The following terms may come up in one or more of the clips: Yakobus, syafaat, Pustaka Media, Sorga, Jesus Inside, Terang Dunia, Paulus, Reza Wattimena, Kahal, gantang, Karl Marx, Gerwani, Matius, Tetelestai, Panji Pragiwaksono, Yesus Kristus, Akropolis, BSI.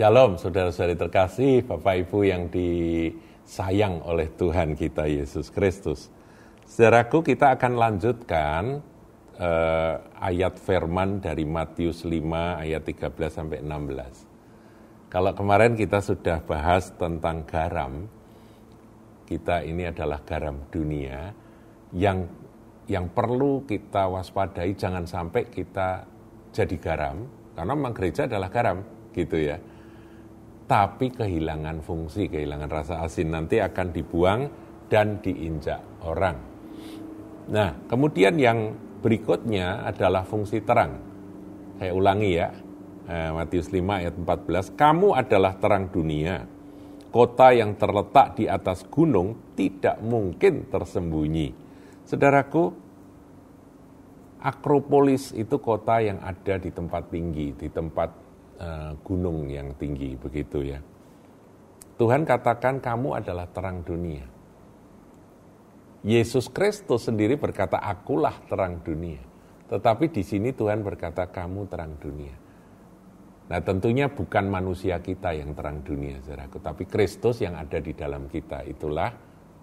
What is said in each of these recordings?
Shalom saudara-saudari terkasih, Bapak Ibu yang disayang oleh Tuhan kita Yesus Kristus. Saudaraku, kita akan lanjutkan ayat firman dari Matius 5 ayat 13 sampai 16. Kalau kemarin kita sudah bahas tentang garam, kita ini adalah garam dunia yang perlu kita waspadai, jangan sampai kita jadi garam, karena memang gereja adalah garam, gitu ya. Tapi kehilangan fungsi, kehilangan rasa asin, nanti akan dibuang dan diinjak orang. Nah, kemudian yang berikutnya adalah fungsi terang. Saya ulangi ya, Matius 5 ayat 14, kamu adalah terang dunia. Kota yang terletak di atas gunung tidak mungkin tersembunyi. Saudaraku, Akropolis itu kota yang ada di tempat tinggi, di tempat gunung yang tinggi, begitu ya. Tuhan katakan kamu adalah terang dunia. Yesus Kristus sendiri berkata akulah terang dunia. Tetapi di sini Tuhan berkata kamu terang dunia. Nah, tentunya bukan manusia kita yang terang dunia, saudaraku, tapi Kristus yang ada di dalam kita itulah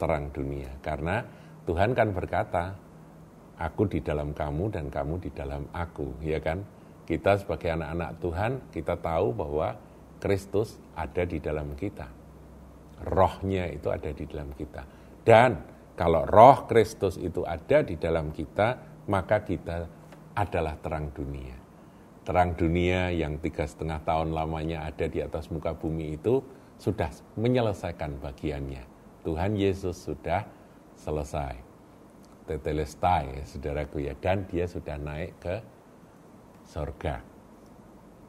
terang dunia. Karena Tuhan kan berkata, aku di dalam kamu dan kamu di dalam aku, ya kan? Kita sebagai anak-anak Tuhan, kita tahu bahwa Kristus ada di dalam kita. Rohnya itu ada di dalam kita. Dan kalau roh Kristus itu ada di dalam kita, maka kita adalah terang dunia. Terang dunia yang 3,5 tahun lamanya ada di atas muka bumi itu sudah menyelesaikan bagiannya. Tuhan Yesus sudah selesai. Tetelestai, saudaraku ya. Dan dia sudah naik ke Sorga.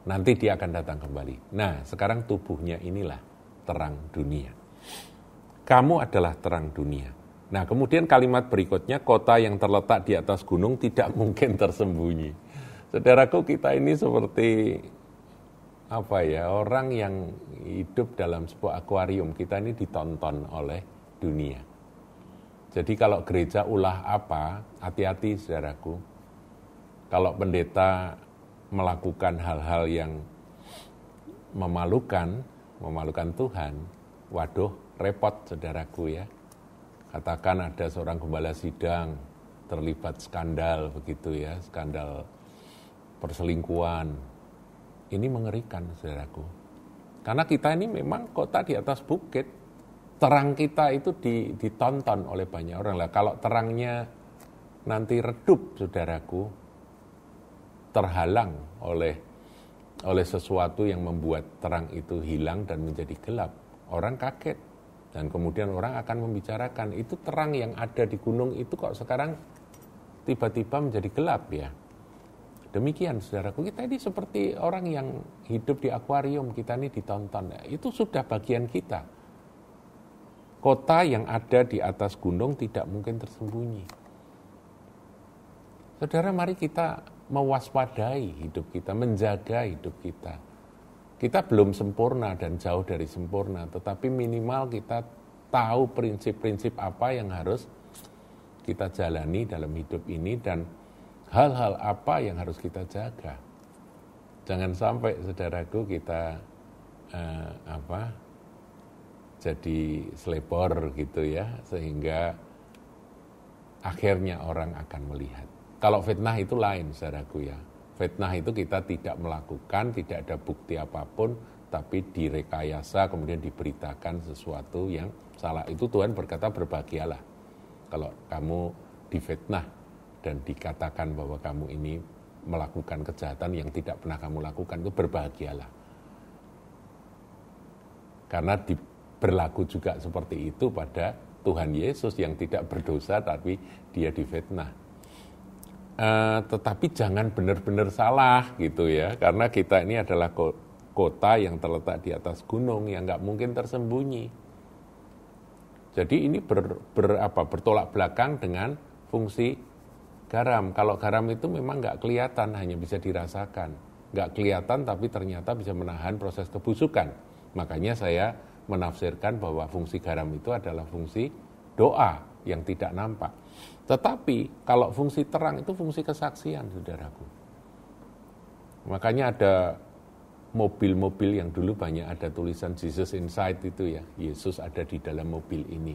Nanti dia akan datang kembali. Nah, sekarang tubuhnya inilah terang dunia. Kamu adalah terang dunia. Nah, kemudian kalimat berikutnya, kota yang terletak di atas gunung tidak mungkin tersembunyi. Saudaraku, kita ini seperti orang yang hidup dalam sebuah akuarium. Kita ini ditonton oleh dunia. Jadi kalau gereja ulah apa, hati-hati saudaraku. Kalau pendeta melakukan hal-hal yang memalukan Tuhan, waduh, repot saudaraku ya. Katakan ada seorang gembala sidang terlibat skandal begitu ya, skandal perselingkuhan. Ini mengerikan saudaraku. Karena kita ini memang kota di atas bukit, terang kita itu ditonton oleh banyak orang. Lah, kalau terangnya nanti redup saudaraku, terhalang oleh sesuatu yang membuat terang itu hilang dan menjadi gelap. Orang kaget. Dan kemudian orang akan membicarakan, itu terang yang ada di gunung itu kok sekarang tiba-tiba menjadi gelap ya. Demikian saudaraku, kita ini seperti orang yang hidup di akuarium, kita ini ditonton. Itu sudah bagian kita. Kota yang ada di atas gunung tidak mungkin tersembunyi. Saudara, mari kita mewaspadai hidup kita, menjaga hidup kita. Kita belum sempurna dan jauh dari sempurna, tetapi minimal kita tahu prinsip-prinsip apa yang harus kita jalani dalam hidup ini dan hal-hal apa yang harus kita jaga. Jangan sampai saudaraku kita jadi selebor gitu ya, sehingga akhirnya orang akan melihat. Kalau fitnah itu lain, saudaraku ya. Fitnah itu kita tidak melakukan, tidak ada bukti apapun, tapi direkayasa, kemudian diberitakan sesuatu yang salah. Itu Tuhan berkata berbahagialah kalau kamu difitnah dan dikatakan bahwa kamu ini melakukan kejahatan yang tidak pernah kamu lakukan, itu berbahagialah. Karena berlaku juga seperti itu pada Tuhan Yesus yang tidak berdosa, tapi dia difitnah. Tetapi jangan benar-benar salah gitu ya, karena kita ini adalah kota yang terletak di atas gunung yang nggak mungkin tersembunyi. Jadi ini bertolak belakang dengan fungsi garam. Kalau garam itu memang nggak kelihatan, hanya bisa dirasakan. Nggak kelihatan tapi ternyata bisa menahan proses kebusukan. Makanya saya menafsirkan bahwa fungsi garam itu adalah fungsi doa yang tidak nampak. Tetapi kalau fungsi terang itu fungsi kesaksian, saudaraku. Makanya ada mobil-mobil yang dulu banyak ada tulisan Jesus Inside itu ya, Yesus ada di dalam mobil ini.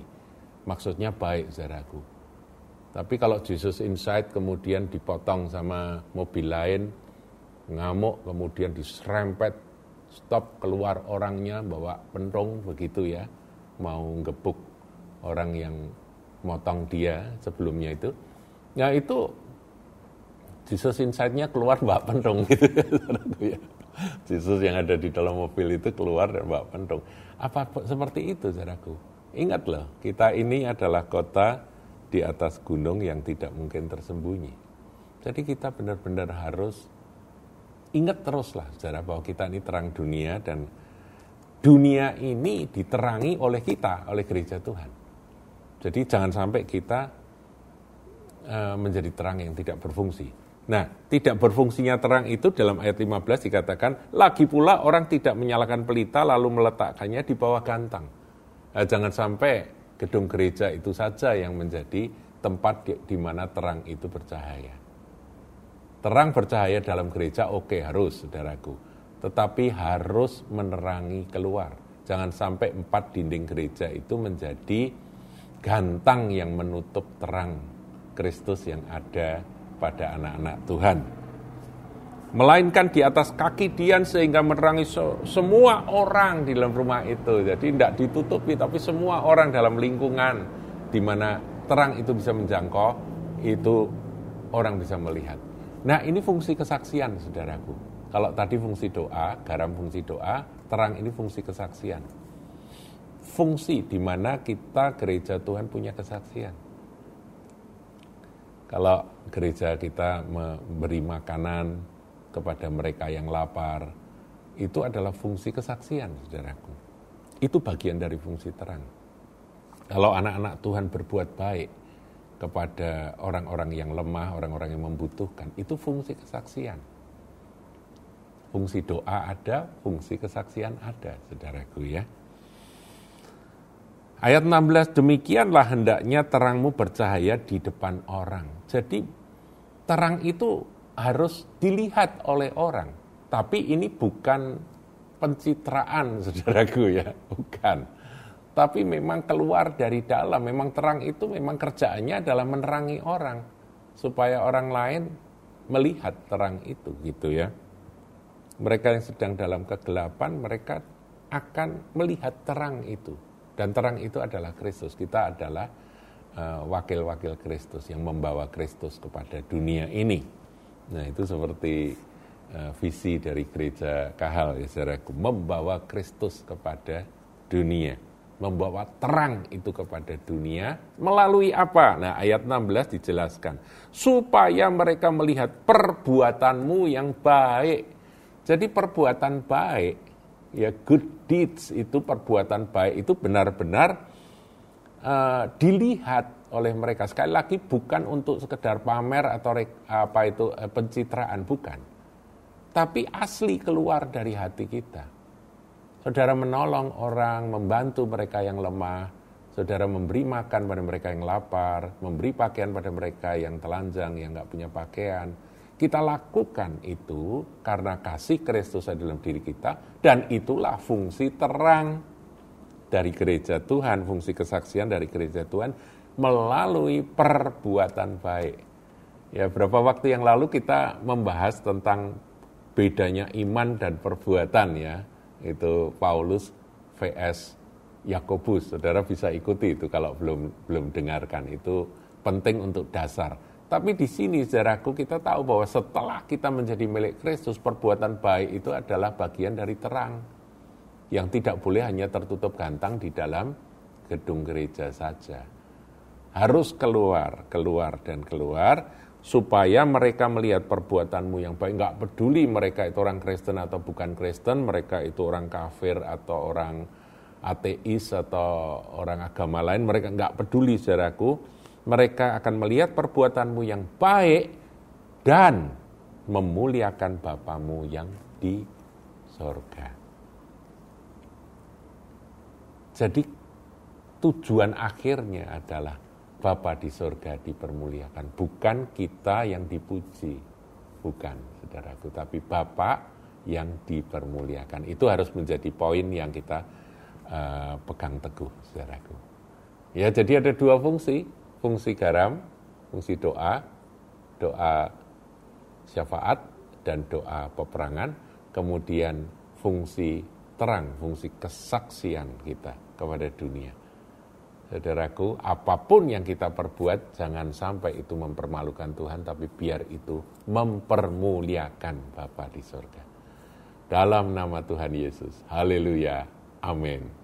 Maksudnya baik, saudaraku. Tapi kalau Jesus Inside kemudian dipotong sama mobil lain, ngamuk, kemudian diserempet, stop, keluar orangnya, bawa pentung begitu ya, mau gebuk orang yang motong dia sebelumnya itu. Nah itu Jesus Inside-nya keluar bawa pentung gitu ya. Yesus yang ada di dalam mobil itu keluar dan bawa pentung. Apa seperti itu, saudaraku? Ingat loh, kita ini adalah kota di atas gunung yang tidak mungkin tersembunyi. Jadi kita benar-benar harus ingat teruslah, saudara, bahwa kita ini terang dunia dan dunia ini diterangi oleh kita, oleh gereja Tuhan. Jadi jangan sampai kita menjadi terang yang tidak berfungsi. Nah, tidak berfungsinya terang itu dalam ayat 15 dikatakan, lagi pula orang tidak menyalakan pelita lalu meletakkannya di bawah gantang. Nah, jangan sampai gedung gereja itu saja yang menjadi tempat di mana terang itu bercahaya. Terang bercahaya dalam gereja oke, harus, saudaraku. Tetapi harus menerangi keluar. Jangan sampai 4 dinding gereja itu menjadi gantang yang menutup terang Kristus yang ada pada anak-anak Tuhan, melainkan di atas kaki Dian sehingga menerangi semua orang di dalam rumah itu. Jadi tidak ditutupi, tapi semua orang dalam lingkungan di mana terang itu bisa menjangkau, itu orang bisa melihat. Nah ini fungsi kesaksian, saudaraku. Kalau tadi fungsi doa, garam fungsi doa, terang ini fungsi kesaksian. Fungsi di mana kita gereja Tuhan punya kesaksian. Kalau gereja kita memberi makanan kepada mereka yang lapar, itu adalah fungsi kesaksian, saudaraku. Itu bagian dari fungsi terang. Kalau anak-anak Tuhan berbuat baik kepada orang-orang yang lemah, orang-orang yang membutuhkan, itu fungsi kesaksian. Fungsi doa ada, fungsi kesaksian ada, saudaraku ya. Ayat 16, demikianlah hendaknya terangmu bercahaya di depan orang. Jadi terang itu harus dilihat oleh orang. Tapi ini bukan pencitraan, saudaraku ya, bukan. Tapi memang keluar dari dalam, memang terang itu memang kerjaannya adalah menerangi orang. Supaya orang lain melihat terang itu, gitu ya. Mereka yang sedang dalam kegelapan, mereka akan melihat terang itu. Dan terang itu adalah Kristus. Kita adalah wakil-wakil Kristus yang membawa Kristus kepada dunia ini. Nah itu seperti visi dari gereja Kahal ya saudaraku, membawa Kristus kepada dunia, membawa terang itu kepada dunia melalui apa? Nah ayat 16 dijelaskan, supaya mereka melihat perbuatanmu yang baik. Jadi perbuatan baik ya, good deeds itu, perbuatan baik itu benar-benar dilihat oleh mereka. Sekali lagi bukan untuk sekedar pamer atau pencitraan, bukan. Tapi asli keluar dari hati kita. Saudara menolong orang, membantu mereka yang lemah, saudara memberi makan pada mereka yang lapar, memberi pakaian pada mereka yang telanjang, yang nggak punya pakaian. Kita lakukan itu karena kasih Kristus ada dalam diri kita, dan itulah fungsi terang dari gereja Tuhan, fungsi kesaksian dari gereja Tuhan melalui perbuatan baik. Ya, berapa waktu yang lalu kita membahas tentang bedanya iman dan perbuatan ya. Itu Paulus vs Yakobus. Saudara bisa ikuti itu kalau belum dengarkan. Itu penting untuk dasar. Tapi di sini, saudaraku, kita tahu bahwa setelah kita menjadi milik Kristus, perbuatan baik itu adalah bagian dari terang yang tidak boleh hanya tertutup gantang di dalam gedung gereja saja. Harus keluar, dan keluar supaya mereka melihat perbuatanmu yang baik. Enggak peduli mereka itu orang Kristen atau bukan Kristen, mereka itu orang kafir atau orang ateis atau orang agama lain, mereka enggak peduli, saudaraku. Mereka akan melihat perbuatanmu yang baik dan memuliakan Bapamu yang di sorga. Jadi tujuan akhirnya adalah Bapa di sorga dipermuliakan. Bukan kita yang dipuji, bukan, saudaraku. Tapi Bapa yang dipermuliakan. Itu harus menjadi poin yang kita pegang teguh, saudaraku. Ya, jadi ada dua fungsi, fungsi garam, fungsi doa, doa syafaat dan doa peperangan, kemudian fungsi terang, fungsi kesaksian kita kepada dunia. Saudaraku, apapun yang kita perbuat, jangan sampai itu mempermalukan Tuhan, tapi biar itu mempermuliakan Bapa di sorga. Dalam nama Tuhan Yesus, haleluya, amin.